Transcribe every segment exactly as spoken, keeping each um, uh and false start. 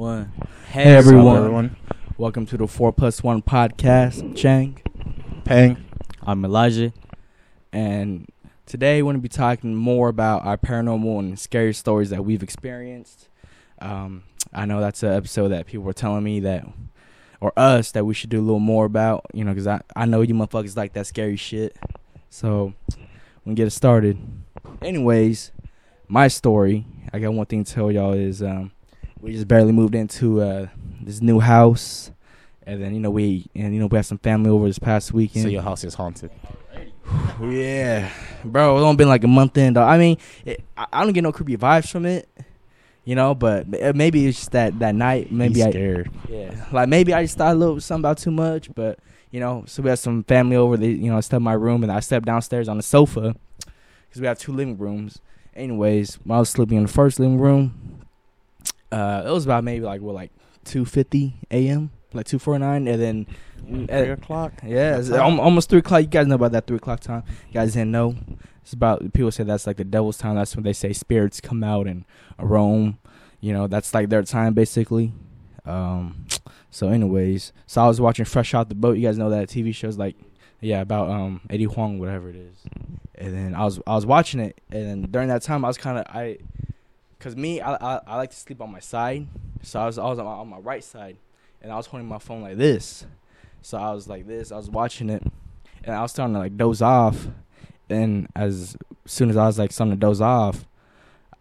One. Hey, hey everyone. Hello, everyone. Welcome to the Four Plus One Podcast. Chang, Pheng, I'm Elijah, and today we're going to be talking more about our paranormal and scary stories that we've experienced. Um, I know that's an episode that people were telling me that, or us, that we should do a little more about. You know, because I I know you motherfuckers like that scary shit. So we'll get it started. Anyways, my story. I got one thing to tell y'all is um, we just barely moved into uh, this new house, and then you know we and you know we had some family over this past weekend. So your house is haunted. Yeah, bro. It's only been like a month in. Though. I mean, it, I, I don't get no creepy vibes from it, you know. But maybe it's just that that night. Maybe I scared. Yeah, like maybe I just thought a little something about too much, but. You know, so we had some family over. They, you know, I stepped in my room, and I stepped downstairs on the sofa because we have two living rooms. Anyways, when I was sleeping in the first living room, uh, it was about maybe like what, like two fifty a.m., like two forty-nine, and then mm, at, three o'clock. Yeah, it's almost three o'clock. You guys know about that three o'clock time. You guys didn't know. It's about people say that's like the devil's time. That's when they say spirits come out and roam. You know, that's like their time basically. Um, so anyways, so I was watching Fresh Off the Boat. You guys know that T V show's like, yeah, about, um, Eddie Huang, whatever it is. And then I was, I was watching it. And during that time I was kind of, I, cause me, I, I, I like to sleep on my side. So I was, I was on my, on my right side and I was holding my phone like this. So I was like this, I was watching it and I was starting to like doze off. And as soon as I was like starting to doze off,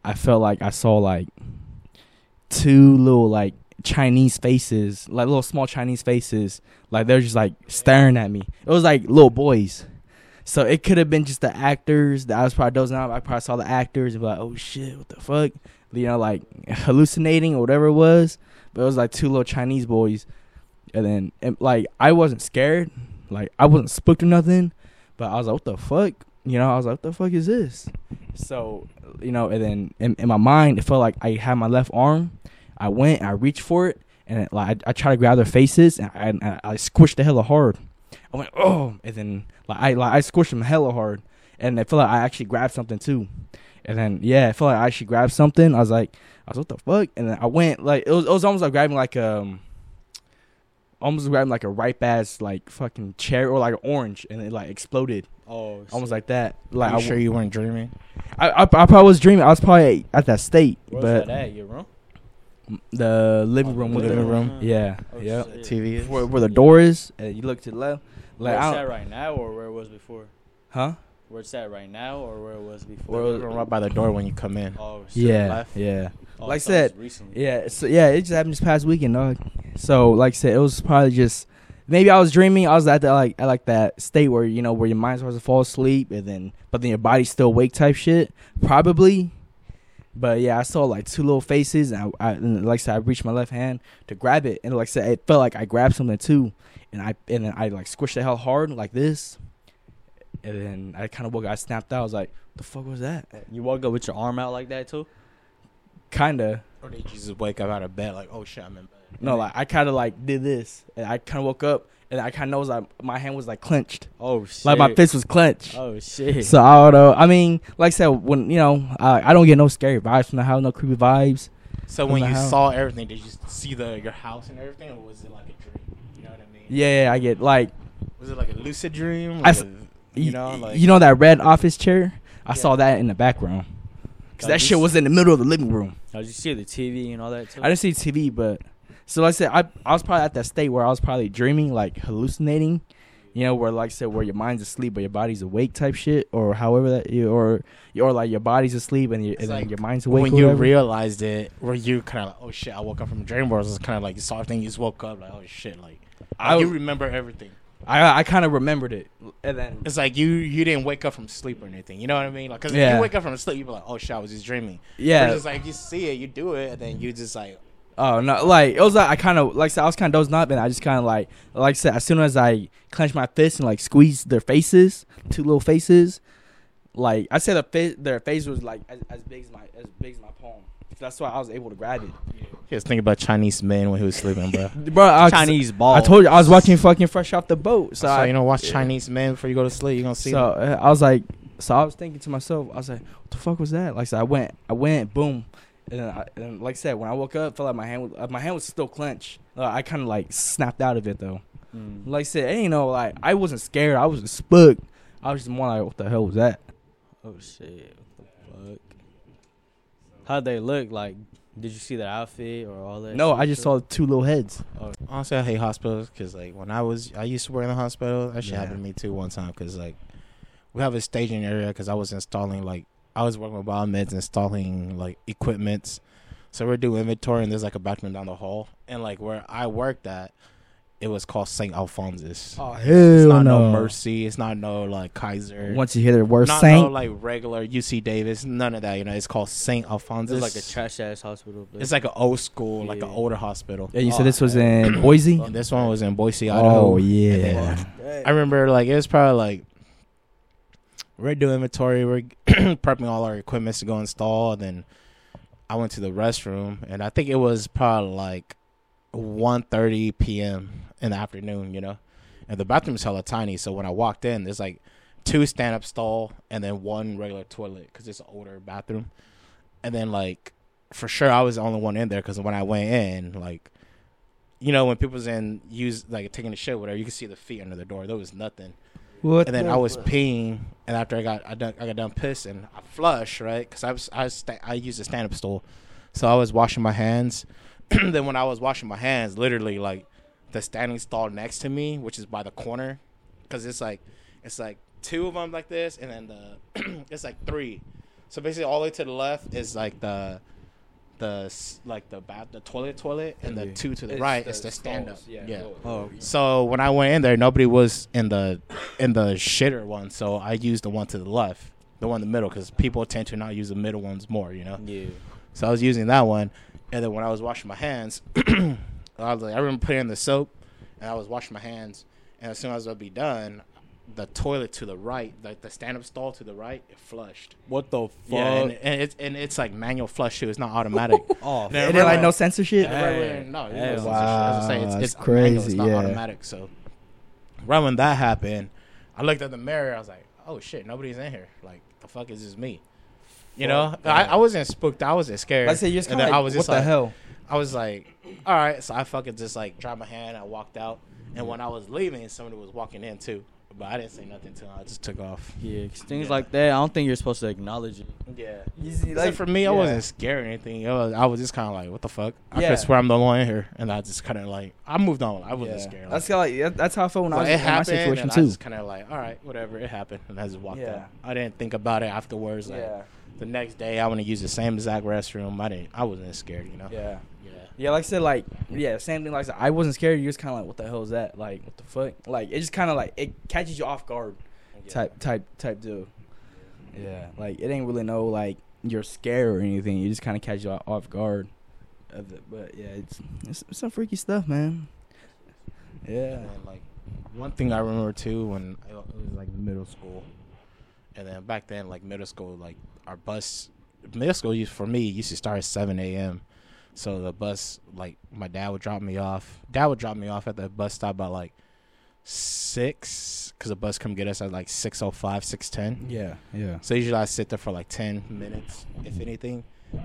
I felt like I saw like two little like Chinese faces, like little small Chinese faces, like they're just like staring at me. It was like little boys, so it could have been just the actors that I was probably dozing off. I probably saw the actors and be like, oh shit, what the fuck, you know, like hallucinating or whatever it was. But it was like two little Chinese boys, and then and, like I wasn't scared, like I wasn't spooked or nothing, but I was like, what the fuck, you know, I was like, what the fuck is this? So you know, and then in, in my mind it felt like I had my left arm. I went, I reached for it, and it, like I, I tried to grab their faces, and I, and I squished the hella hard. I went, oh, and then like I like I squished them hella hard, and I feel like I actually grabbed something too. And then yeah, I feel like I actually grabbed something. I was like, I was what the fuck? And then I went like it was it was almost like grabbing like um, almost grabbing like a ripe ass like fucking cherry or like an orange, and it like exploded. Oh, shit. Almost like that. Like, Are you I, sure you weren't dreaming? I, I I probably was dreaming. I was probably at that state. Where but was that at? Your room? The living room, oh, the living room, room. yeah, oh, yeah. T V where, where the door is, and you look to the left. Like where it's at right now, or where it was before? Huh? Where it's at right now, or where it was before? Where it was right by the door when you come in. Oh, so yeah, life. yeah. Oh, like I said, recently. yeah, so yeah, it just happened this past weekend, dog. So like I said, it was probably just maybe I was dreaming. I was at that like at like that state where you know where your mind starts to fall asleep, and then but then your body's still awake type shit, probably. But yeah, I saw like two little faces, and, I, I, and like I said, I reached my left hand to grab it, and like I said, it felt like I grabbed something too, and I and then I like squished the hell hard like this, and then I kind of woke up, I snapped out, I was like, "What the fuck was that?" You woke up with your arm out like that too? Kinda. Or did you just wake up out of bed like, "Oh shit, I'm in bed"? No, like I kind of like did this, and I kind of woke up. And I kind of noticed like my hand was like clenched. Oh shit! Like my fist was clenched. Oh shit! So I don't know. I mean, like I said, when you know, uh, I don't get no scary vibes from the house, no creepy vibes. So when you house. saw everything, did you see the your house and everything, or was it like a dream? You know what I mean? Yeah, yeah I get like. Was it like a lucid dream? Like I, a, you know, like you know that red office chair. I yeah. saw that in the background because that shit see, was in the middle of the living room. Did you see the T V and all that too? I didn't see T V, but. So like I said, I I was probably at that state where I was probably dreaming, like hallucinating, you know, where like I said, where your mind's asleep but your body's awake type shit, or however that you or or like your body's asleep and, you, and like your mind's awake. When you realized it, were you kind of like, oh shit, I woke up from a dream, or it was kind of like you saw everything, you just woke up like, oh shit, like I you remember everything. I I kind of remembered it, and then it's like you you didn't wake up from sleep or anything. You know what I mean? Like, cause yeah. if you wake up from sleep, you'd be like, oh shit, I was just dreaming. Yeah, it's like you see it, you do it, and then you just like. Oh, no, like, it was like, I kind of, like I said, I was kind of dozing up, and I just kind of, like, like I said, as soon as I clenched my fist and, like, squeezed their faces, two little faces, like, I said the face, their face was, like, as, as big as my, as big as my palm. That's why I was able to grab it. Yeah. He was thinking about Chinese men when he was sleeping, bro. bro I, Chinese balls. I told you, I was watching fucking Fresh Off the Boat. So, so I, you know, watch yeah. Chinese men before you go to sleep. You're going to see So, them. I was like, so I was thinking to myself, I was like, what the fuck was that? Like, so I went, I went, boom. And, I, and like I said, when I woke up, felt like my hand was, my hand was still clenched. Uh, I kind of like snapped out of it though. Mm. Like I said, you know, like I wasn't scared. I wasn't spooked. I was just more like, what the hell was that? Oh shit! What the fuck? How'd they look? Like, did you see their outfit or all that? No, shit I just shit? saw two little heads. Oh. Honestly, I hate hospitals because like when I was, I used to work in the hospital. That shit yeah. happened to me too one time because like we have a staging area because I was installing like. I was working with biomeds, installing, like, equipments. So we're doing inventory, and there's, like, a bathroom down the hall. And, like, where I worked at, it was called Saint Alphonsus. Oh, hell It's not no. no Mercy. It's not no, like, Kaiser. Once you hear the word Saint. Not no, like, regular U C Davis. None of that, you know. It's called Saint Alphonsus. It's like a trash-ass hospital. Place. It's like an old school, yeah. like an older hospital. Yeah, you oh, said this man. was in Boise? And this one was in Boise, Idaho. Oh, yeah. yeah. I remember, like, it was probably, like, we're doing inventory. We're prepping all our equipment to go install. And then I went to the restroom, and I think it was probably like one thirty p.m. in the afternoon, you know. And the bathroom is hella tiny, so when I walked in, there's like two stand-up stall and then one regular toilet because it's an older bathroom. And then, like, for sure, I was the only one in there because when I went in, like, you know, when people's in use like taking a shit, or whatever, you could see the feet under the door. There was nothing. What and then the I was fuck? peeing, and after I got I, done, I got done pissing, I flushed, right? Because I was I, sta- I used a stand-up stool, so I was washing my hands. Then when I was washing my hands, literally like the standing stall next to me, which is by the corner, because it's like it's like two of them like this, and then the it's like three. So basically, all the way to the left is like the the like the bath, the toilet toilet, and yeah. the two to the it's right the is the stand up. Yeah. yeah. Oh. So when I went in there, nobody was in the in the shitter one, so I used the one to the left, the one in the middle, because people tend to not use the middle ones more, you know. Yeah. So I was using that one, and then when I was washing my hands, I was like, I remember putting in the soap, and I was washing my hands, and as soon as I'd be done. The toilet to the right, like the stand-up stall to the right, it flushed. What the fuck? Yeah, and, and it's and it's like manual flush too. It's not automatic. oh, it didn't like no sensor shit. Hey. No, it hey, wow, sensor shit. As I say, it's, it's crazy. Manual, it's not yeah. automatic. So, right when that happened, I looked at the mirror. I was like, "Oh shit, nobody's in here. Like, the fuck is this me?" You know, I, I wasn't spooked. I wasn't scared. Like I said, you're just kind of like, what the like, hell? I was like, "All right." So I fucking just like dropped my hand. I walked out, and when I was leaving, somebody was walking in too. But I didn't say nothing to him. I just took off. Yeah, cause things yeah. like that, I don't think you're supposed to acknowledge it. Yeah. You see, like, for me, yeah. I wasn't scared or anything. I was, I was just kind of like, what the fuck? I yeah. could swear I'm the one in here. And I just kind of like, I moved on. I wasn't yeah. scared. Like, that's, kinda like, that's how I felt when like I was it in happened, my situation, and too. I was kind of like, all right, whatever. It happened. And I just walked yeah. out. I didn't think about it afterwards. Like, yeah. The next day, I want to use the same exact restroom. I, didn't, I wasn't scared, you know? Yeah. Yeah, like I said, like, yeah, same thing. Like I said, I wasn't scared. You was kind of like, what the hell is that? Like, what the fuck? Like, it just kind of like, it catches you off guard type, yeah. type, type deal. Yeah. Like, it ain't really no, like, you're scared or anything. It just kind of catches you off guard. Of it. But, yeah, it's, it's it's some freaky stuff, man. Yeah. And then, like, one thing I remember, too, when it was, like, middle school. And then back then, like, middle school, like, our bus, middle school used for me used to start at seven a.m., so the bus, like, my dad would drop me off. Dad would drop me off at the bus stop by, like, six, because the bus come get us at, like, six oh five, six ten. Yeah, yeah. So usually I sit there for, like, ten minutes, if anything.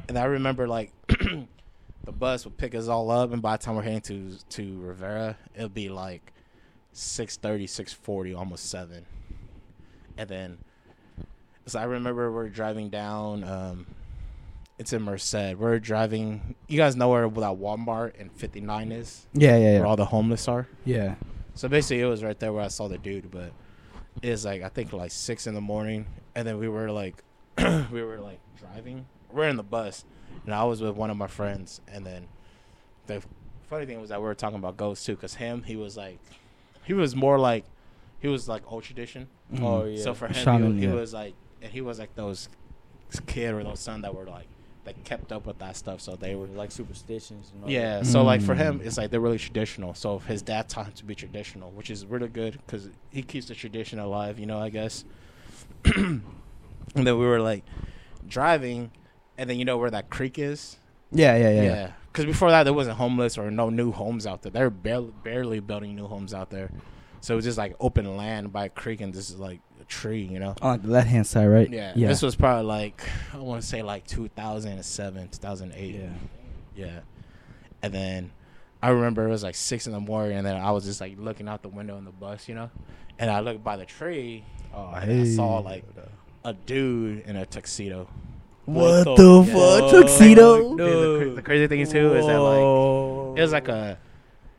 And I remember, like, the bus would pick us all up, and by the time we're heading to, to Rivera, it'll be, like, six thirty, six forty, almost seven. And then, so I remember we're driving down, um, it's in Merced. We're driving. You guys know where that Walmart and fifty-nine is? Yeah, yeah, yeah. Where all the homeless are? Yeah. So basically, it was right there where I saw the dude. But it was like, I think like six in the morning. And then we were like, we were like driving. We're in the bus. And I was with one of my friends. And then the funny thing was that we were talking about ghosts too. Because him, he was like, he was more like, he was like old tradition. Mm-hmm. Oh, yeah. So for him, Sean, he, yeah. he was like, and he was like those kid or those son that were like, that kept up with that stuff, so they were like superstitions and all yeah that. So mm. like for him it's like they're really traditional, so his dad taught him to be traditional, which is really good because he keeps the tradition alive, you know, I guess. And then we were like driving, and then you know where that creek is? Yeah, yeah, yeah, yeah. Because before that there wasn't homeless or no new homes out there. They're barely, barely building new homes out there, so it was just like open land by a creek, and this is like a tree, you know. On the left hand side, right? Yeah. yeah. This was probably like, I want to say like two thousand seven, two thousand eight. Yeah. Yeah. And then I remember it was like six in the morning, and then I was just like looking out the window in the bus, you know. And I looked by the tree, oh, and hey. I saw like a dude in a tuxedo. What like, the yeah. fuck, tuxedo? No. The, the crazy thing too Whoa. is that like it was like a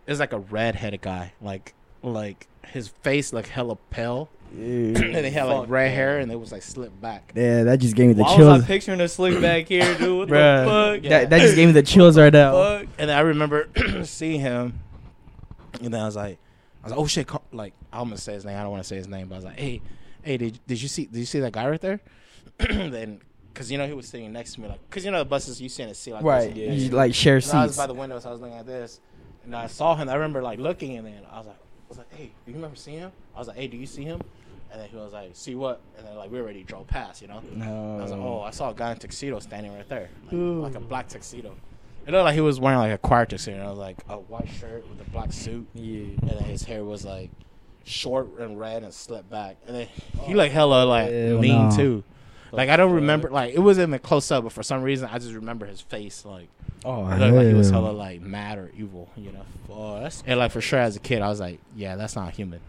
it was like a redheaded guy, like like his face like hella pale. Dude, and they had like red hair, and it was like slicked back. Yeah, that just gave me the Why chills. I was like, picturing a slick back here, dude. What the fuck? Yeah. That, that just gave me the chills right now. Fuck? And then I remember seeing him, and then I was like, I was like, oh shit! Like I'm gonna say his name. I don't want to say his name, but I was like, hey, hey, did did you see did you see that guy right there? Then, cause you know he was sitting next to me, like, cause you know the buses you sit in a seat, like right? This, yeah, you like share seats. I was by the window, so I was looking at this, and I saw him. I remember like looking, and then I was like, I was like, hey, do you remember seeing him? I was like, hey, do you see him? And then he was like, see what? And then, like, we already drove past, you know? No. I was like, oh, I saw a guy in tuxedo standing right there. Like, like a black tuxedo. It looked like he was wearing, like, a choir tuxedo. And I was like, a white shirt with a black suit. Yeah. And then his hair was, like, short and red and slipped back. And then he, like, hella, like, Ew, lean, no. too. Like, I don't remember. Like, it wasn't even close up, but for some reason, I just remember his face, like. Oh, it looked like he was hella, like, mad or evil, you know? Oh, that's- and, like, for sure, as a kid, I was like, yeah, that's not human.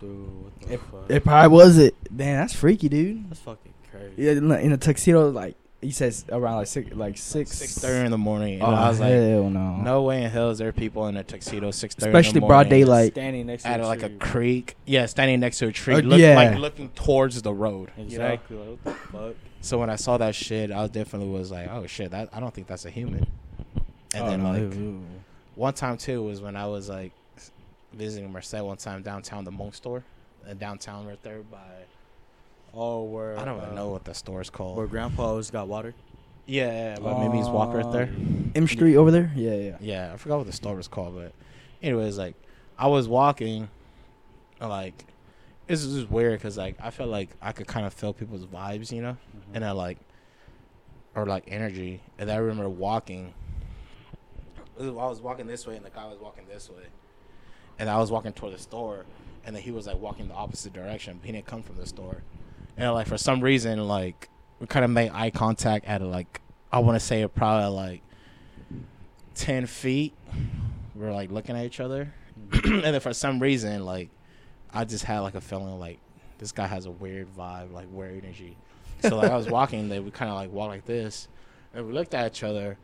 Dude, what the it, fuck? It probably was it. Man, that's freaky, dude. That's fucking crazy. Yeah, in a tuxedo, like he says, around like six, like six, like six thirty in the morning. Oh, I was hell like, no, no way in hell is there people in a tuxedo six thirty, especially in the morning, broad daylight, standing next to at a like tree, a creek. Yeah, standing next to a tree, uh, look, yeah. like looking towards the road. Exactly. You know? Like, what the fuck? So when I saw that shit, I definitely was like, oh shit, that, I don't think that's a human. And oh, then no, like ew. one time too was when I was like. visiting Merced one time downtown, the Hmong store, uh, downtown right there by. Oh, where I don't even uh, know what the store is called. Where Grandpa always got water. Yeah, yeah, but uh, maybe he's walk right there. M Street yeah. over there. Yeah, yeah. Yeah, I forgot what the store was called, but anyways, like I was walking, like this is weird because like I felt like I could kind of feel people's vibes, you know, mm-hmm. and I like or like energy, and I remember walking. I was walking this way, and the guy was walking this way. And I was walking toward the store, and then he was, like, walking the opposite direction. But he didn't come from the store. And, like, for some reason, like, we kind of made eye contact at, like, I want to say probably, like, ten feet. We were, like, looking at each other. And then for some reason, like, I just had, like, a feeling, like, this guy has a weird vibe, like, weird energy. So, like, I was walking, like, we kind of, like, walked like this. And we looked at each other,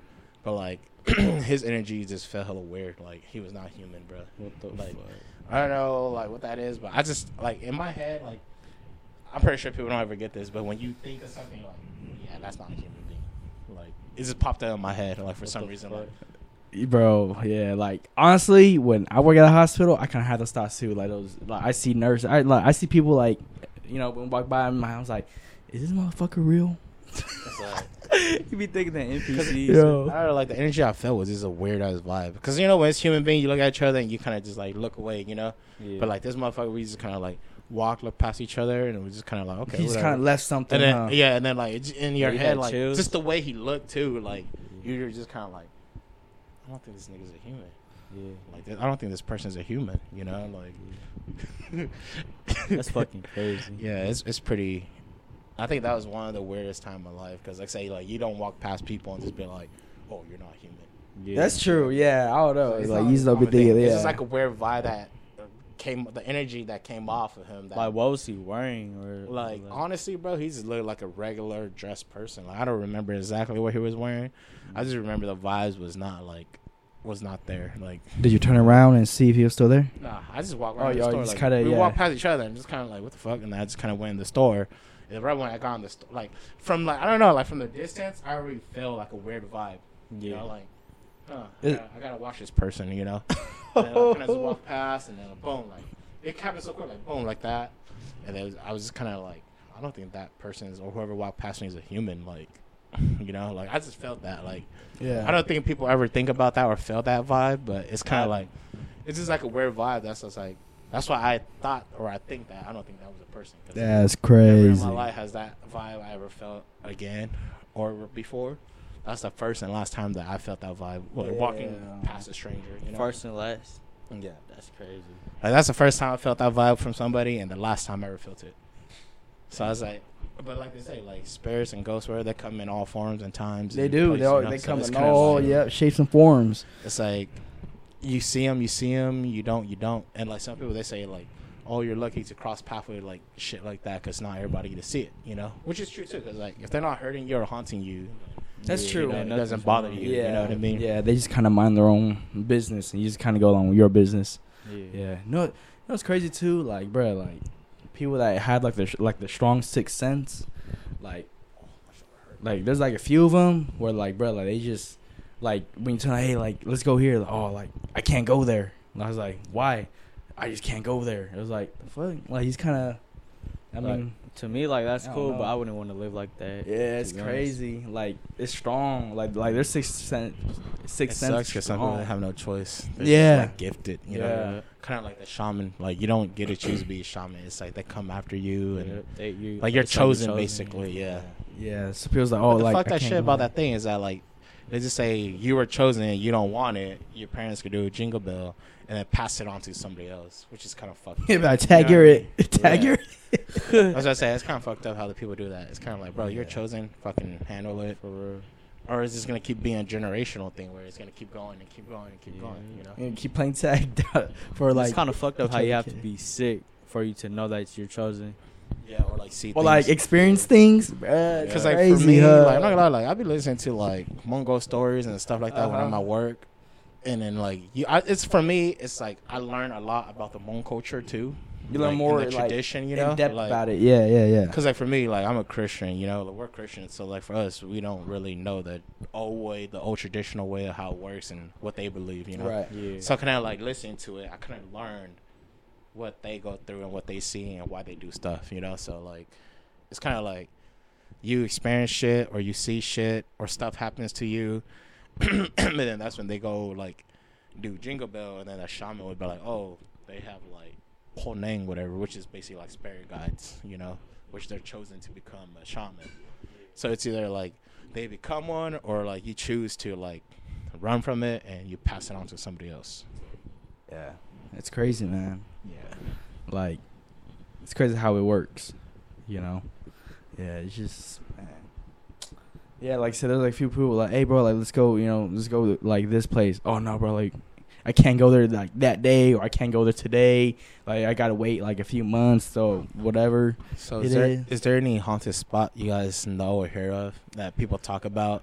but, like, his energy just felt hella weird. Like, he was not human, bro. What the like, fuck? I don't know, like, what that is, but I just, like, in my head, like, I'm pretty sure people don't ever get this, but when you think of something, like, yeah, that's not a human being. Like, it just popped out in my head, like, for what some reason. Like, bro, yeah, like, honestly, when I work at a hospital, I kind of have those thoughts, too. Like, those, like I see nurses. I, like, I see people, like, you know, when I walk by, I was like, is this motherfucker real? Like, you be thinking that N P Cs. Yo. I don't know, like the energy I felt was just a weird ass vibe. Because you know when it's human being, you look at each other and you kind of just like look away, you know. Yeah. But like this motherfucker, we just kind of like walk, look past each other, and we just kind of like okay. He just kind of left something. And then, huh? Yeah, and then like in your yeah, head, like chills. Just the way he looked too, like you're just kind of like, I don't think this nigga's a human. Yeah. Like this, I don't think this person's a human. You know, like that's fucking crazy. Yeah, it's it's pretty. I think that was one of the weirdest time of my life because, like, say, like, you don't walk past people and just be like, oh, you're not human. Yeah. That's true. Yeah, I don't know. So it's like, he's no big deal. It's just like a weird vibe that came, the energy that came off of him. That, like, what was he wearing? Or like, like, honestly, bro, he just looked like a regular dressed person. Like, I don't remember exactly what he was wearing. I just remember the vibes was not, like, was not there. Like, did you turn around and see if he was still there? Nah, I just walked around oh, the yo, store. Just like, kinda, we yeah. walked past each other and just kind of like, what the fuck? And I just kind of went in the store. Right when I got on the st- like from like I don't know like from the distance I already felt like a weird vibe, you yeah. know like, huh, I gotta, I gotta watch this person, you know. And then, like, I just walked past and then like, boom, like it happened so quick, like boom, like that, and then I was just kind of like I don't think that person's or whoever walked past me is a human, like you know, like I just felt that, like yeah. I don't think people ever think about that or feel that vibe, but it's kind of like it's just like a weird vibe. That's just like. That's why I thought, or I think that I don't think that was a person. That's crazy. Never in my life has that vibe I ever felt again or before. That's the first and last time that I felt that vibe, like yeah. walking past a stranger. You know? First and last. Yeah, that's crazy. Like, that's the first time I felt that vibe from somebody, and the last time I ever felt it. So I was like, but like they say, like spirits and ghosts, where they come in all forms and times. They and do. Places, they all, you know? They so come in all like, yeah shapes and forms. It's like you see them, you see them. You don't, you don't. And like some people, they say like, oh, you're lucky to cross path with like shit like that because not everybody get to see it, you know. Which is true too, because like if they're not hurting you or haunting you, that's yeah, true. You know, it doesn't bother you. Yeah. You know what I mean? Yeah, they just kind of mind their own business, and you just kind of go along with your business. Yeah. yeah. No, you know, it's crazy too. Like, bro, like people that had like the like the strong sixth sense, like, like there's like a few of them where like, bro, like they just like when you tell them, hey, like let's go here. Like, oh, like I can't go there. And I was like, why? I just can't go there. It was like, the fuck? Like, he's kind of, I like, mean. To me, like, that's cool, know. But I wouldn't want to live like that. Yeah, it's crazy. Honest. Like, it's strong. Like, like there's six cents. Six it cents. It sucks because some people have no choice. They're yeah. just, like, gifted. You yeah. know? Kind of like the shaman. Like, you don't get to choose to be a shaman. It's like they come after you. and yeah, they, you, Like, you're chosen, chosen, basically. Yeah. Yeah. yeah. So people's like, oh, but the like. The fuck that shit go. About that thing is that, like, they just say you were chosen and you don't want it. Your parents could do a jingle bell and then pass it on to somebody else, which is kind of fucked up. Yeah, but tag your it. Tag your it. I was going to say, it's kind of fucked up how the people do that. It's kind of like, bro, yeah. you're chosen. Fucking handle it. For real. Or is this going to keep being a generational thing where it's going to keep going and keep going and keep yeah. going, you know? And keep playing tag for like. It's kind of fucked up how you have to be sick for you to know that you're chosen. Yeah, or like see or things. Or like experience things. Because yeah. like crazy, for me, huh? like, I'm not going to lie, like, I be listening to like Mongol stories and stuff like that uh-huh. when I'm at work. And then like, you, I, it's for me, it's like I learn a lot about the Hmong culture too. You learn like, more in the tradition, like, you know, in depth like, about it. Yeah, yeah, yeah. Because like for me, like I'm a Christian, you know, like, we're Christians, so like for us, we don't really know the old way, the old traditional way of how it works and what they believe, you know. Right. Yeah. So I kind of like listen to it. I kind of learn what they go through and what they see and why they do stuff, you know. So like, it's kind of like you experience shit or you see shit or stuff happens to you. And then that's when they go like do jingle bell, and then a shaman would be like, oh, they have like Hmong whatever, which is basically like spirit guides, you know, which they're chosen to become a shaman. So it's either like they become one or like you choose to like run from it and you pass it on to somebody else. Yeah, it's crazy, man. Yeah, like it's crazy how it works, you know. Yeah, it's just, man. Yeah, like I said, there's like a few people like, hey, bro, like let's go, you know, let's go like this place. Oh no, bro, like I can't go there like that day, or I can't go there today. Like I gotta wait like a few months, so whatever. So is there, is. is there any haunted spot you guys know or hear of that people talk about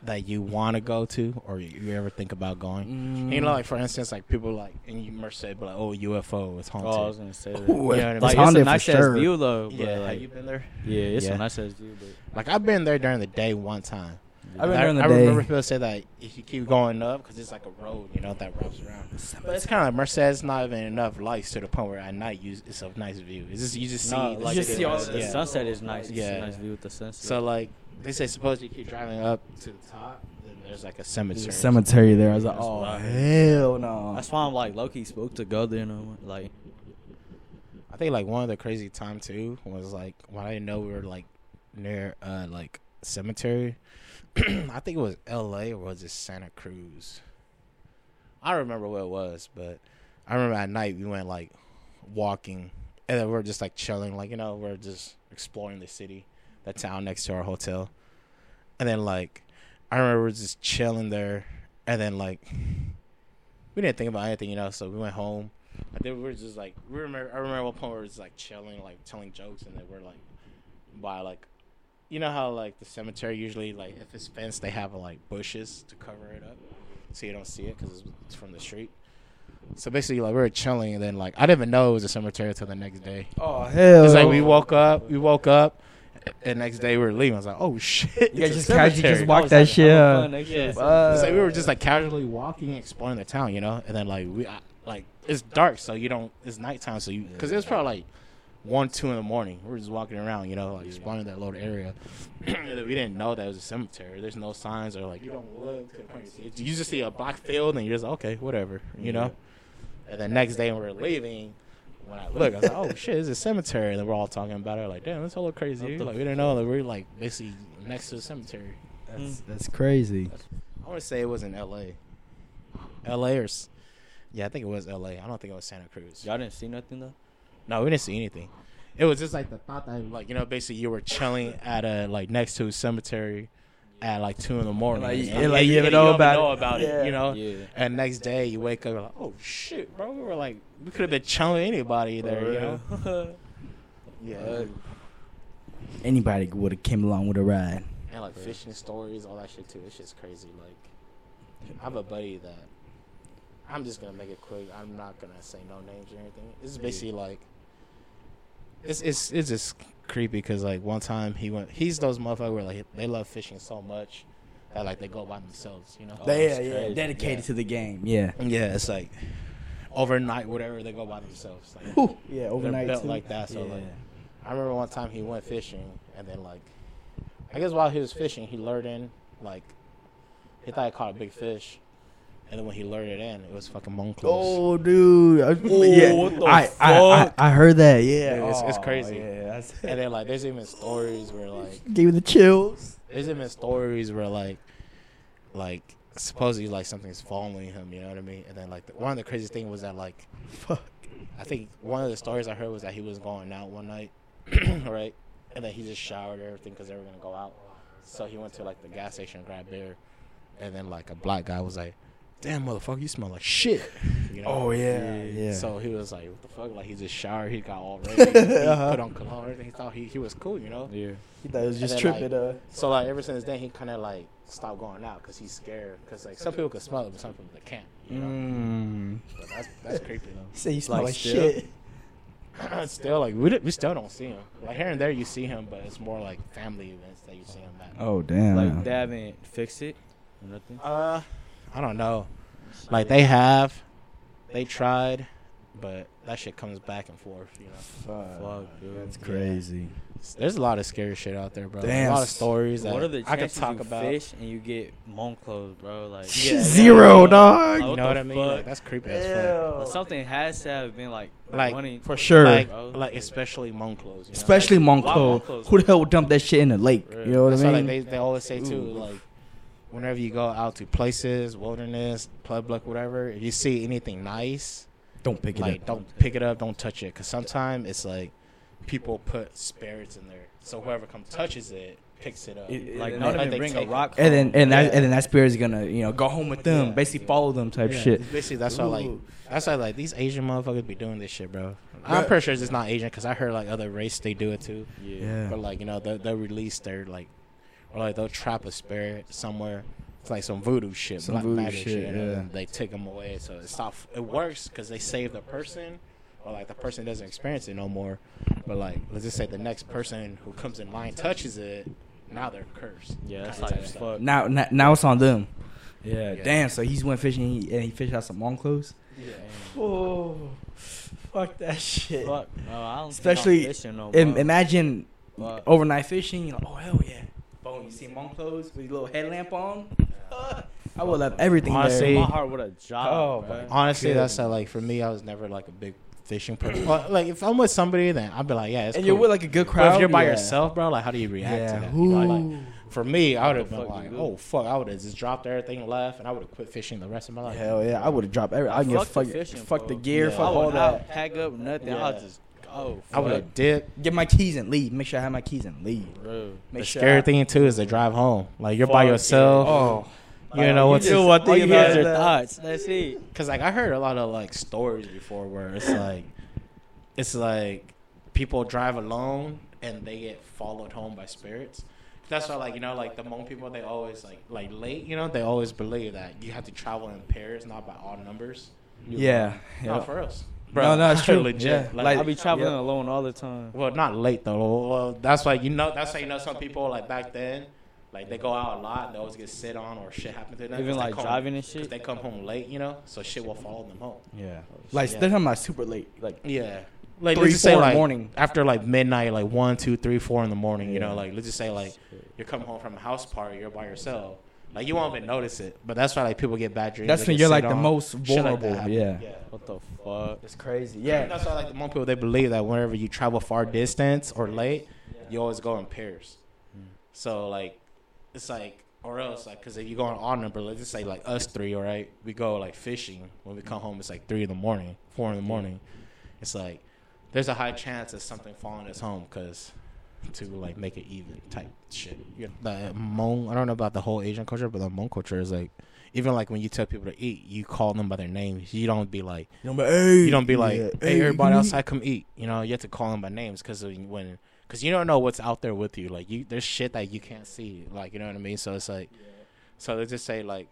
that you want to go to, or you, you ever think about going? Mm. You know, like for instance, like people like in Merced, but like, oh, U F O is haunted. Oh, I was gonna say that. Ooh, you know, it's, like, haunted it's a nice for ass sure. view though. But, yeah, like, have you been there? Yeah, it's yeah. a nice ass view. But like I've been there during the day one time. Yeah. I've been I, during the I day. I remember people say that if you keep going up, because it's like a road, you know, that wraps around. But it's kind of like Merced's not even enough lights to the point where at night you it's a nice view. It's just you just no, see like you just see all the yeah. sunset is nice. Yeah, it's a nice view with the sunset. So like. They say suppose you keep driving up to the top, then there's like a cemetery. There's a cemetery there. I was like, oh, hell no. That's why I'm like low-key spooked to go there. You know? Like, I think like one of the crazy time too was like when I didn't know we were like near uh like cemetery. I think it was L A or was it Santa Cruz? I don't remember what it was, but I remember at night we went like walking, and then we were just like chilling, like you know, we we're just exploring the city. A town next to our hotel. And then like I remember just chilling there, and then like we didn't think about anything, you know, so we went home. I think we were just like we remember I remember one point we were just like chilling, like telling jokes, and then we're like by like you know how like the cemetery usually like if it's fenced they have like bushes to cover it up so you don't see it because it's from the street. So basically, like we were chilling, and then like I didn't even know it was a cemetery until the next day. Oh hell! It's like we woke up, we woke up. The next day we were leaving. I was like, "Oh shit!" Yeah, just casually just walked that like, shit. Up. Yeah, uh, it's like we were just like casually walking, exploring the town, you know. And then like we, I, like it's dark, so you don't. It's nighttime, so you because it was probably like one, two in the morning. We were just walking around, you know, like exploring that little area. We didn't know that it was a cemetery. There's no signs or like you don't look. You just see a black field, and you're just like, okay, whatever, you know. And the next day when we were leaving. When I look, I was like, oh, shit, it's a cemetery. And then we're all talking about it. Like, damn, that's a little crazy. Like, we didn't know that we were, like, basically next to the cemetery. That's mm. that's crazy. That's, I want to say it was in L A L A or, yeah, I think it was L A I don't think it was Santa Cruz. Y'all didn't see nothing, though? No, we didn't see anything. it was just like the thought that, like, you know, basically you were chilling at a, like, next to a cemetery at like two in the morning. Like, yeah, like, you even know about, know about it, it, you know? Yeah. And next day you wake up, you're like, oh shit, bro, we were like, we could have been chilling anybody there, you know? Yeah. Anybody would have came along with a ride. And like fishing stories, all that shit too. This shit's crazy. Like, I have a buddy that, I'm just gonna make it quick. I'm not gonna say no names or anything. It's basically like, it's it's it's just creepy because like one time he went. He's those motherfuckers where like they love fishing so much that like they go by themselves. You know, they oh, yeah, yeah, dedicated yeah. to the game. Yeah, yeah. It's like overnight, whatever. They go by themselves. Like, ooh, yeah, overnight built too. Like that. So yeah. like, I remember one time he went fishing and then like, I guess while he was fishing, he lured in like, he thought he caught a big fish. And then when he lured it in, it was fucking Hmong clothes. Oh, dude. I, Ooh, yeah. what the I, fuck? I, I, I heard that, yeah. Dude, it's, it's crazy. Oh, yeah, that's, and then, like, there's even stories where, like... Gave me the chills. There's even stories where, like, like supposedly, like, something's following him, you know what I mean? And then, like, the, one of the craziest things was that, like... Fuck. I think one of the stories I heard was that he was going out one night, right? And then he just showered everything because they were going to go out. So he went to, like, the gas station and grabbed beer. And then, like, a black guy was like... Damn, motherfucker, you smell like shit. You know? Oh, yeah, yeah, yeah. So he was like, what the fuck? Like, he just showered. He got all ready. He uh-huh. put on cologne and everything. He thought he, he was cool, you know? Yeah. He thought he was just then, tripping. Like, uh... So, like, ever since then, he kind of, like, stopped going out because he's scared. Because, like, some people can smell it, but some people can't, you know? Mm. But that's, that's creepy, though. He said you smell like, like shit. Still, like, we, we still don't see him. Like, here and there you see him, but it's more, like, family events that you see him at. Oh, damn. Like, they haven't fixed it or nothing? Uh... I don't know. Like, they have. They tried. But that shit comes back and forth, you know. Fuck, Fuck dude. That's crazy. Yeah. There's a lot of scary shit out there, bro. Damn. A lot of stories that what are the I could talk you about. Fish and you get Hmong clothes, bro. Like yeah, Zero, yeah. dog. Like, you know what I mean? Like, that's creepy as fuck. Like, something has to have been, like, like money. For sure. Like, like especially Hmong clothes. You know? Especially like, Hmong clothes. Who the hell would dump that shit in the lake? Really? You know what I mean? So, like, they, they always say, too, Ooh. like, whenever you go out to places, wilderness, public, whatever, if you see anything nice, don't pick it like, up. Don't pick it up. Don't touch it. Because sometimes it's like people put spirits in there. So whoever comes touches it picks it up. It, like, not even bring a rock. And then, and, yeah. that, and then that spirit is going to, you know, go home with them. Yeah. Basically follow them type yeah. shit. Basically, that's why, like, that's why, like, these Asian motherfuckers be doing this shit, bro. I'm pretty sure it's just not Asian because I heard, like, other race, they do it too. Yeah. yeah. But, like, you know, they'll, they'll release their, like, or, like, they'll trap a spirit somewhere. It's like some voodoo shit. Some voodoo magic shit, shit yeah. And they take them away. So it's not, it works because they save the person. Or, like, the person doesn't experience it no more. But, like, let's just say the next person who comes in line touches it. Now they're cursed. Yeah, that's like fuck. Now, now, now it's on them. Yeah, yeah. Damn, so he's went fishing and he, and he fished out some Hmong clothes? Yeah. Oh, fuck that shit. Fuck. No, I don't Especially, think I'm fishing no Im- imagine fuck. overnight fishing. You're like, oh, hell yeah. Oh, you see Hmong clothes with a little headlamp on? Uh, I would love everything honestly, there. My heart would have dropped. Oh, bro. Honestly, Good. that's not, like, for me, I was never, like, a big fishing person. Well, like, if I'm with somebody, then I'd be like, yeah, it's and cool. And you're with, like, a good crowd. But if you're by yeah. yourself, bro, like, how do you react yeah. to that? You know, like, for me, I would have been like, oh, fuck. I would have just dropped everything left, and I would have quit fishing the rest of my life. Hell, yeah. I would have dropped everything. I would have fuck, fuck, fuck the gear, yeah. fuck all that. I'd pack up nothing. Yeah. I'll just... Oh, I would have dipped. Get my keys and leave. Make sure I have my keys and leave. Bro. Make the sure scary I... thing too is to drive home. Like you're fuck by yourself. Yeah. Oh, you like, know what? You one thing about your thoughts. That's it. Because like I heard a lot of like stories before where it's like, it's like people drive alone and they get followed home by spirits. That's why, like, you know, like, the Hmong people, they always like, like late. You know, they always believe that you have to travel in pairs, not by odd numbers. You yeah, know, not yeah. for us. Bro, no, no, it's true. Legit. Yeah. Like, like I be traveling yeah. alone all the time. Well, not late though. Well, that's why you know. That's why you know some people like back then, like they go out a lot. And they always get sit on or shit happen to them. Even like driving and shit. They come home late, you know, so shit will follow them home. Yeah, like yeah. they're talking about super late. Like yeah, like three, let's just say like morning. After like midnight, like one, two, three, four in the morning. Yeah. You know, like let's just say like you're coming home from a house party, you're by yourself. Like, you won't even notice it. But that's why, like, people get bad dreams. That's when you're, like, the most vulnerable. Like yeah. yeah. What the fuck? It's crazy. Yeah. That's why, like, the Hmong people, they believe that whenever you travel far distance or late, yeah. you always go in pairs. Mm. So, like, it's like, or else, like, because if you go on odd number, let's just say, like, us three, all right? We go, like, fishing. When we come home, it's, like, three in the morning, four in the morning. It's, like, there's a high chance of something falling at home because to like make it even type shit. You're, the Hmong, I don't know about the whole Asian culture, but the Hmong culture is like, even like when you tell people to eat, you call them by their names. You don't be like, you don't be, hey, you don't be like, yeah, hey, hey, everybody outside, come eat. You know, you have to call them by names because when, because you don't know what's out there with you. Like you, there's shit that you can't see. Like, you know what I mean? So it's like, yeah. So they just say like,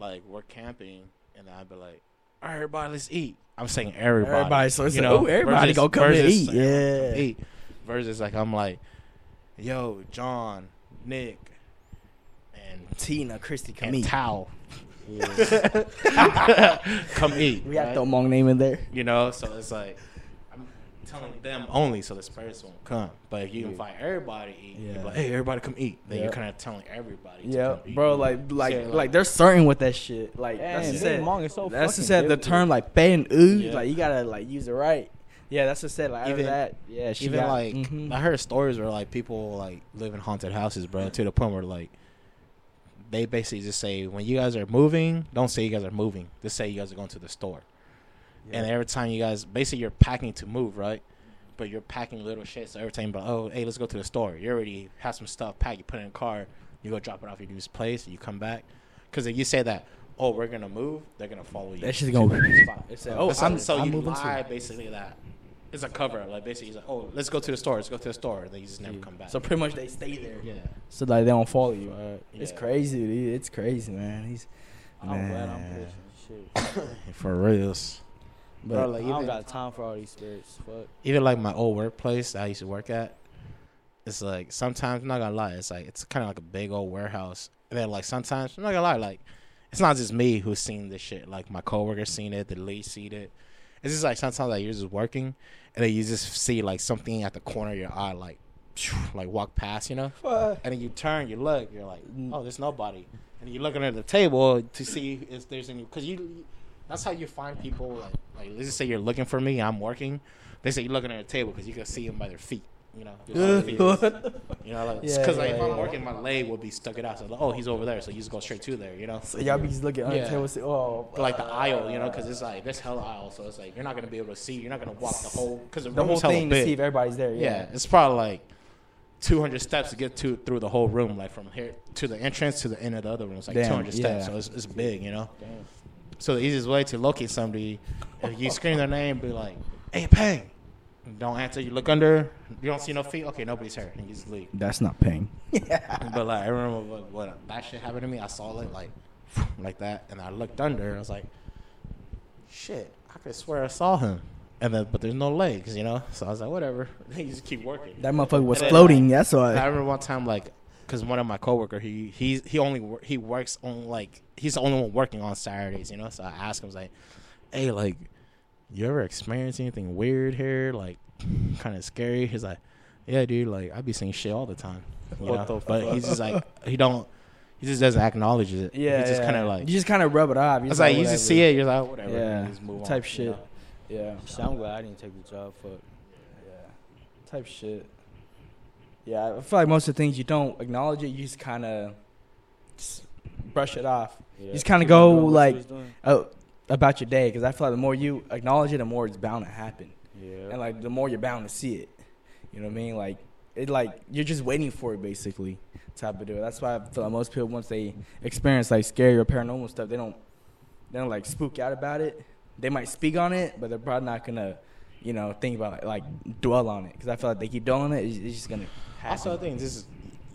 like we're camping, and I'd be like, all right, everybody, let's eat. I'm saying everybody. Everybody, so it's you like, know, ooh, everybody go come and eat. Like, yeah. Eat. Versus like I'm like, yo, John, Nick, and Tina, Christy, come and eat. Tao. Come eat. We right? Have the Hmong name in there. You know, so it's like I'm telling them only so this person won't come. But if you invite everybody to eat, yeah. You're like, hey, everybody come eat. Then yep. You're kinda telling everybody to yep. come bro, eat. Bro, like like yeah, like, like they're certain with that shit. Like man, that's said, Hmong is so that's just said the term like Pheng ooh, yeah. Like you gotta like use it right. Yeah, that's what I said. Like, even that, yeah, she even got, like mm-hmm. I heard stories where like people like live in haunted houses, bro. To the point where like they basically just say when you guys are moving, don't say you guys are moving. Just say you guys are going to the store. Yeah. And every time you guys basically you're packing to move, right? But you're packing little shit. So every time you're like, oh, hey, let's go to the store. You already have some stuff packed. You put it in a car. You go drop it off at your new place. And you come back because if you say that. Oh, we're gonna move. They're gonna follow you. That shit's gonna be fine. Oh, I'm, so I'm you lie too. Basically that. It's a cover. Like basically, he's like, oh, let's go to the store. Let's go to the store. They just never yeah. come back. So pretty much they stay there. Yeah. So like they don't follow you. Right. Yeah. It's crazy, dude. It's crazy, man. He's. I'm man. glad I'm pushing shit. For reals. But bro, like, even, I don't got time for all these spirits. Fuck. Even like my old workplace I used to work at. It's like sometimes I'm not gonna lie. It's like it's kind of like a big old warehouse. And then like sometimes I'm not gonna lie. Like. It's not just me who's seen this shit. Like, my coworker's seen it. The lead seen it. It's just, like, sometimes, like, you're just working, and then you just see, like, something at the corner of your eye, like, phew, like walk past, you know? What? And then you turn, you look, you're like, oh, there's nobody. And you're looking at the table to see if there's any, because you, that's how you find people, like, like, let's just say you're looking for me, I'm working. They say you're looking at the table because you can see them by their feet. You know, you know, like, yeah, cause like yeah, if I'm yeah. working, my leg will be stuck it out. So like, oh, he's over there, so you just go straight to there. You know, so y'all be just looking under yeah. the table, say, oh, but like the aisle, you know, cause it's like there's hella aisle, so it's like you're not gonna be able to see, you're not gonna walk the whole, cause the, the whole thing big. To see if everybody's there. Yeah, yeah it's probably like two hundred steps to get to through the whole room, like from here to the entrance to the end of the other room. It's like damn, two hundred yeah. steps, so it's, it's big, you know. Damn. So the easiest way to locate somebody, if you scream their name, be like, hey, Pheng. Don't answer. You look under. You don't see no feet. Okay, nobody's here. And you just leave. That's not pain. Yeah. But like I remember what, what that shit happened to me. I saw it like, like that, and I looked under. And I was like, shit. I could swear I saw him. And then, but there's no legs, you know. So I was like, whatever. You just keep working. That motherfucker was then, floating. Like, that's why. I remember one time, like, cause one of my coworker, he he he only he works on like he's the only one working on Saturdays, you know. So I asked him, I was like, hey, like. You ever experience anything weird here, like kind of scary? He's like, yeah, dude, like I be seeing shit all the time. What the fuck? But he's just like he don't, he just doesn't acknowledge it. Yeah, he just yeah. kind of like you just kind of rub it off. It's like, like you just see it, you're like whatever. Yeah, just move type on, shit. You know? Yeah, so I'm glad I didn't take the job. Fuck. Yeah, type shit. Yeah, I feel like most of the things you don't acknowledge it, you just kind of brush it off. Yeah. You just kind of go like, oh. About your day, because I feel like the more you acknowledge it, the more it's bound to happen. Yeah. And like the more you're bound to see it, you know what I mean? Like it, like you're just waiting for it, basically. Type of deal. That's why I feel like most people, once they experience like scary or paranormal stuff, they don't, they don't like spook out about it. They might speak on it, but they're probably not gonna, you know, think about it, like dwell on it. Because I feel like they keep dwelling it, it's, it's just gonna happen. Also, I think this is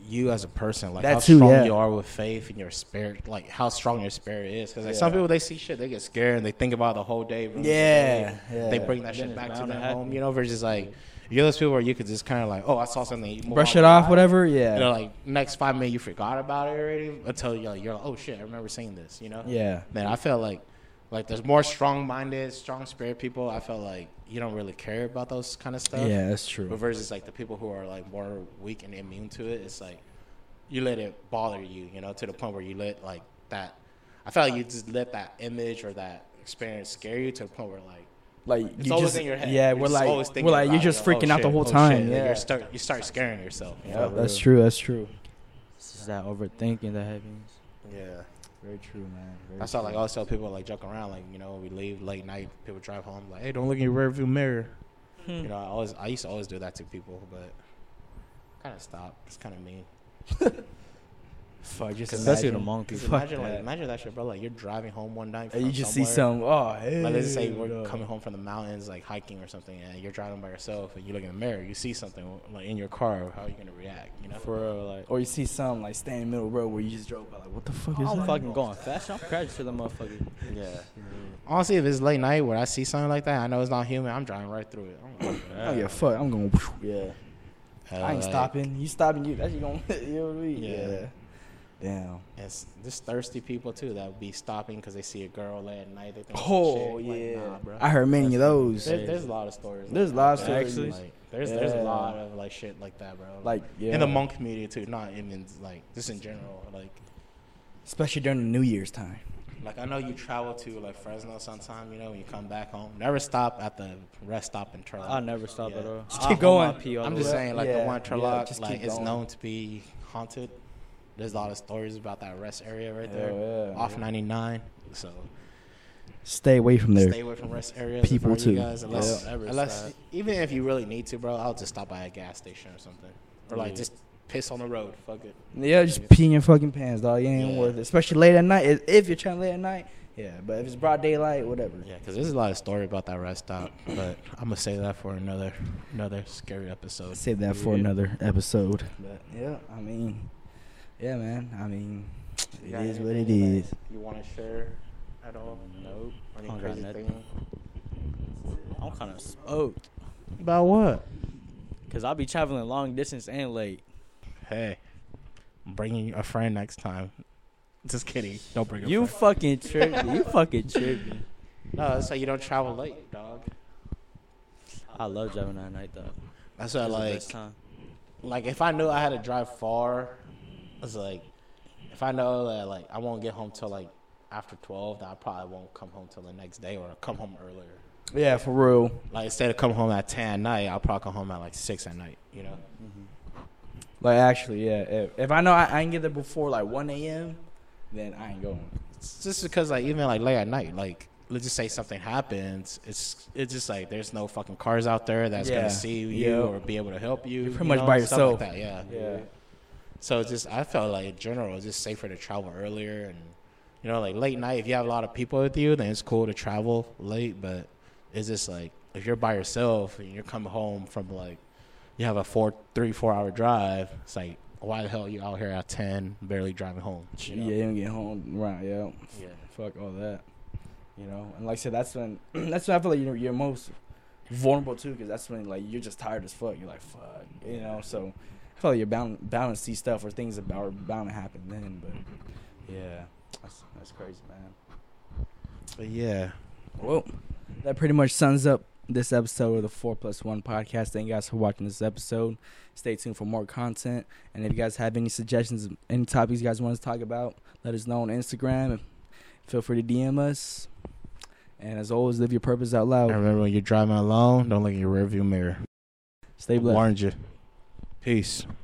you as a person, like that's how strong who, yeah. you are with faith and your spirit, like how strong your spirit is. Because like yeah. some people, they see shit, they get scared and they think about it the whole day. Yeah, yeah. They bring that shit back to their home, you know. Versus like you're those people where you could just kind of like, oh, I saw something, brush it off, whatever. Yeah. You know, like next five minutes you forgot about it already until you're like, you're like, oh shit, I remember seeing this. You know. Yeah. Man, I felt like like there's more strong-minded, strong spirit people. I felt like you don't really care about those kind of stuff. Yeah, that's true. But versus like the people who are like more weak and immune to it, it's like you let it bother you, you know, to the point where you let like that. I felt like you just let that image or that experience scare you to the point where like, like it's you always just, in your head. Yeah, you're we're like, we're like you're just it, freaking oh, out shit, the whole oh, time. Shit. Yeah, like, you start you start scaring yourself. You yeah, that's true. That's true. It's just that overthinking that happens. Yeah. Very true, man. Very I saw like also people like joking around, like you know, we leave late night, people drive home, like hey, don't look in your rearview mirror. Hmm. You know, I always I used to always do that to people, but kind of stop. It's kind of mean. Fuck, just especially the Hmong people. Imagine, like, imagine that shit, bro. Like, you're driving home one night, and you just somewhere. see some. Oh, hey, like, let's say we're no. coming home from the mountains, like hiking or something, and you're driving by yourself, and you look in the mirror, you see something like in your car. How are you gonna react? You know, for real, like, or you see something like standing in the middle of the road where you just drove by, like, what the fuck is? I'm that? fucking going fast. I'm crash to the motherfucker. Yeah. Mm-hmm. Honestly, if it's late night where I see something like that, I know it's not human. I'm driving right through it. I'm like, oh yeah, fuck. I'm going. Yeah. I, I ain't like, stopping. You stopping? You that's you going. You know what I mean? Yeah. yeah. Damn. And there's thirsty people, too, that would be stopping because they see a girl at night. They think oh, shit. yeah. Like, nah, bro. I heard many That's, of those. There's, there's a lot of stories. There's like a lot of stories. Actually. Like, there's, yeah. there's a lot of, like, shit like that, bro. Like, like yeah. in the Hmong community, too. Not even, like, just in general. Like, especially during the New Year's time. Like, I know you travel to, like, Fresno sometime, you know, when you come back home. Never stop at the rest stop in Turlock. I'll never stop yeah. at all. Just keep going. I'm just saying, like, yeah. the one Turlock, yeah, like, is known to be haunted. There's a lot of stories about that rest area right there, oh, yeah, off yeah. ninety-nine. So stay away from there. Stay away from rest areas. People too. You guys, unless, yeah. unless even if you really need to, bro, I'll just stop by a gas station or something, or like yeah. just piss on the road. Fuck it. Yeah, just pee in your fucking pants, dog. You ain't yeah. worth it. Especially late at night. If you're trying late at night, yeah. But if it's broad daylight, whatever. Yeah, because there's a lot of story about that rest stop. But I'm gonna save that for another, another scary episode. Save that yeah. for another episode. But yeah, I mean. Yeah, man. I mean, it is what it is. You want to share at all? Nope. Any oh, crazy thing? I'm kind of smoked. About what? Because I'll be traveling long distance and late. Hey, I'm bringing a friend next time. Just kidding. Don't bring a you friend. Fucking trippy. You fucking trippy. No, that's how you don't travel late, dog. I love driving at night, though. That's what I like. Like, if I knew I had to drive far... It's like, if I know that, like, I won't get home till, like, after twelve, then I probably won't come home till the next day or come home earlier. Yeah, for real. Like, instead of coming home at ten at night, I'll probably come home at, like, six at night, you know? Mm-hmm. Like, actually, yeah. If, if I know I, I ain't get there before, like, one a.m., then I ain't going. It's just because, like, even, like, late at night, like, let's just say something happens. It's it's just, like, there's no fucking cars out there that's yeah. going to see you yeah. or be able to help you. You're pretty you much know? by Stuff yourself. Like that, yeah. Yeah. So it's just, I felt like in general, it's just safer to travel earlier. And, you know, like late night, if you have a lot of people with you, then it's cool to travel late. But it's just like, if you're by yourself and you're coming home from like, you have a four, three, four hour drive, it's like, why the hell are you out here at ten, barely driving home? You know? Yeah, you don't get home. Right, yeah. Yeah. Fuck all that. You know, and like I said, that's when, that's when I feel like you're, you're most vulnerable too, because that's when like, you're just tired as fuck. You're like, fuck, you know, so. I feel like you're bound, bound to see stuff or things that are bound to happen then, but yeah, that's, that's crazy, man. But yeah, well, that pretty much sums up this episode of the Four Plus One Podcast. Thank you guys for watching this episode. Stay tuned for more content, and if you guys have any suggestions, any topics you guys want us to talk about, let us know on Instagram. Feel free to D M us, and as always, live your purpose out loud. And remember, when you're driving alone, don't look in your rearview mirror. Stay blessed. Warned you. Peace.